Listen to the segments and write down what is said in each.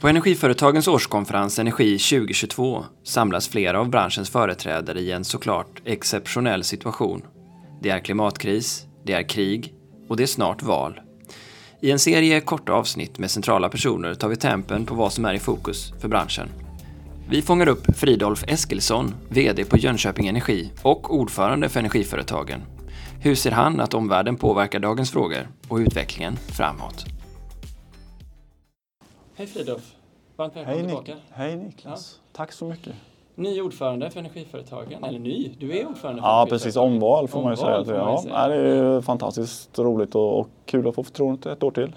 På Energiföretagens årskonferens Energi 2022 samlas flera av branschens företrädare i en såklart exceptionell situation. Det är klimatkris, det är krig och det är snart val. I en serie korta avsnitt med centrala personer tar vi tempen på vad som är i fokus för branschen. Vi fångar upp Fridolf Eskilsson, vd på Jönköping Energi och ordförande för Energiföretagen. Hur ser han att omvärlden påverkar dagens frågor och utvecklingen framåt? Hej Fridolf, varmt välkommen tillbaka. Hej Niklas, ja. Tack så mycket. Ny ordförande för Energiföretagen, eller ny, du är ordförande för Energiföretagen. Ja precis, omval får man ju säga. Ja, det är fantastiskt roligt och kul att få förtroendet ett år till.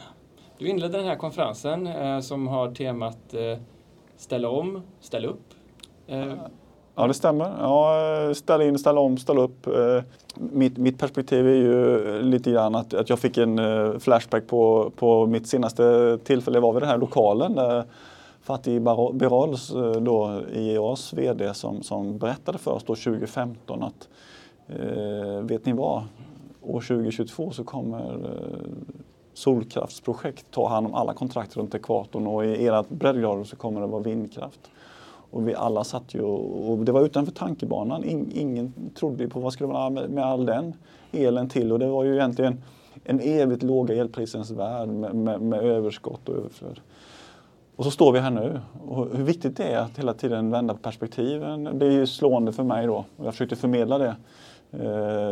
Du inledde den här konferensen som har temat ställa om, ställa upp. Ja, det stämmer. Ja, ställa in, ställa om, ställa upp. Mitt perspektiv är ju lite grann att jag fick en flashback på mitt senaste tillfälle var vid den här lokalen där Fatih Birolz, då IEAs vd, som berättade för oss då 2015 att vet ni vad, år 2022 så kommer solkraftsprojekt ta hand om alla kontrakt runt ekvatorn och i ert breddgrader så kommer det vara vindkraft. Och vi alla satt ju och det var utanför tankebanan. Ingen trodde på vad skulle vara med all den elen till. Och det var ju egentligen en evigt låga elprisens värld med överskott och överflöd. Och så står vi här nu. Och hur viktigt det är att hela tiden vända på perspektiven. Det är ju slående för mig då. Och jag försökte förmedla det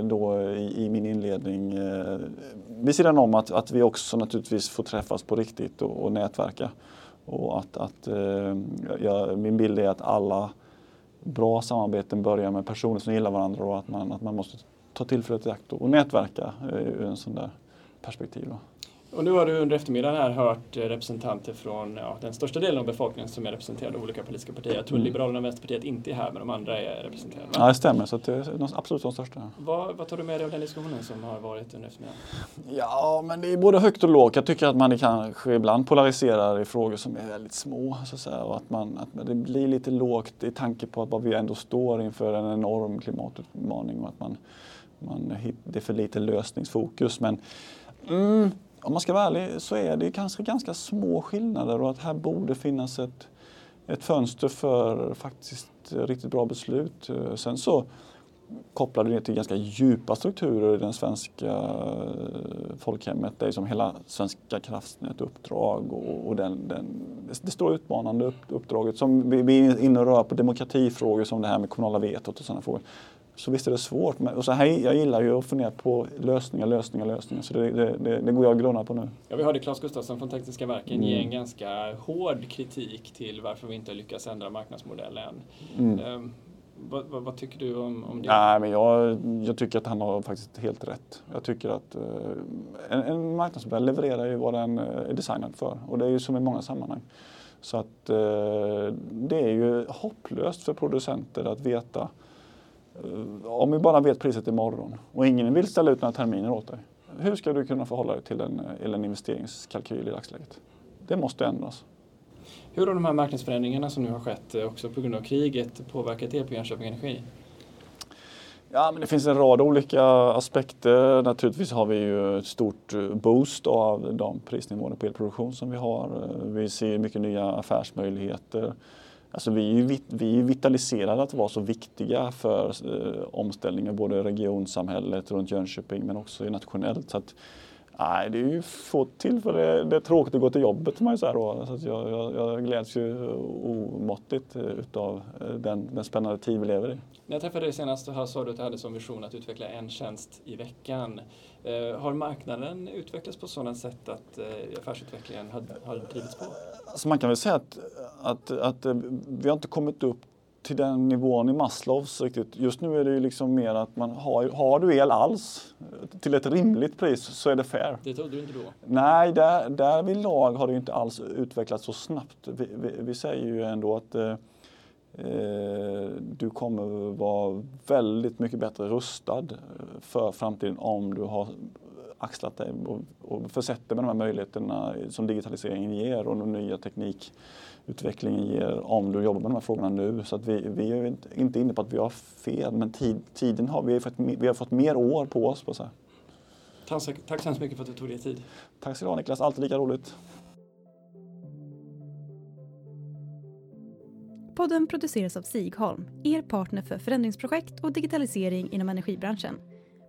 då i min inledning. Vid sidan om att vi också naturligtvis får träffas på riktigt och nätverka. Och min bild är att alla bra samarbeten börjar med personer som gillar varandra och att man måste ta tillfället i akt och nätverka ur en sån där perspektiv. Och nu har du under eftermiddagen här hört representanter från den största delen av befolkningen som är representerade av olika politiska partier. Jag tror Liberalerna och Vänsterpartiet inte är här, men de andra är representerade. Ja, det stämmer. Så det är absolut de största. Vad tar du med dig av den diskussionen som har varit under eftermiddagen? Ja, men det är både högt och lågt. Jag tycker att man kanske ibland polariserar i frågor som är väldigt små. Så att säga, och att det blir lite lågt i tanke på att vi ändå står inför en enorm klimatutmaning och att det är för lite lösningsfokus. Men... om man ska vara ärlig så är det kanske ganska små skillnader och att här borde finnas ett fönster för faktiskt riktigt bra beslut. Sen så kopplar det till ganska djupa strukturer i den svenska folkhemmet. Det är som hela Svenska kraftnät uppdrag och det stora utmanande uppdraget som vi är inne och rör på demokratifrågor som det här med kommunala vetot och sådana frågor. Så visst är det svårt. Och så här, jag gillar ju att fundera på lösningar. Så det går jag att grunna på nu. Ja, vi hörde Claes Gustafsson från Tekniska Verken ge en ganska hård kritik till varför vi inte lyckas ändra marknadsmodellen. Vad tycker du om det? Nej, men jag tycker att han har faktiskt helt rätt. Jag tycker att en marknadsmodell levererar ju vad den är designad för. Och det är ju som i många sammanhang. Så att det är ju hopplöst för producenter att veta om vi bara vet priset imorgon och ingen vill ställa ut några terminer åt dig. Hur ska du kunna förhålla dig till en investeringskalkyl i dagsläget? Det måste ändras. Hur har de här marknadsförändringarna som nu har skett också på grund av kriget påverkat er på Jönköping Energi? Ja, men det finns en rad olika aspekter. Naturligtvis har vi ju ett stort boost av de prisnivåer på elproduktion som vi har. Vi ser mycket nya affärsmöjligheter. Alltså vi är vitaliserade att vara så viktiga för omställningar både i regionsamhället runt Jönköping men också nationellt. Så att, det är ju få till för det är tråkigt att gå till jobbet. Man ju så här då. Så att jag gläds ju omåttigt utav den spännande tid vi lever i. När jag träffade dig senast här sa du att du hade som vision att utveckla en tjänst i veckan. Har marknaden utvecklats på sådant sätt att affärsutvecklingen har drivits på? Alltså man kan väl säga att vi har inte kommit upp till den nivån i Maslows riktigt. Just nu är det ju liksom mer att man har du el alls till ett rimligt pris så är det fair. Det tog du inte då? Nej, där vid lag har det ju inte alls utvecklats så snabbt. Vi säger ju ändå att du kommer vara väldigt mycket bättre rustad för framtiden om du har axlat dig och försett dig med de här möjligheterna som digitaliseringen ger och den nya teknikutvecklingen ger om du jobbar med de här frågorna nu. Så att vi är inte inne på att vi har fel, men tiden har vi har fått mer år på oss. På så här. Tack så mycket för att du tog dig tid. Tack så mycket, Niklas. Alltid lika roligt. Podden produceras av Sigholm, er partner för förändringsprojekt och digitalisering inom energibranschen.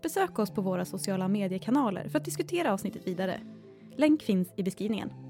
Besök oss på våra sociala mediekanaler för att diskutera avsnittet vidare. Länk finns i beskrivningen.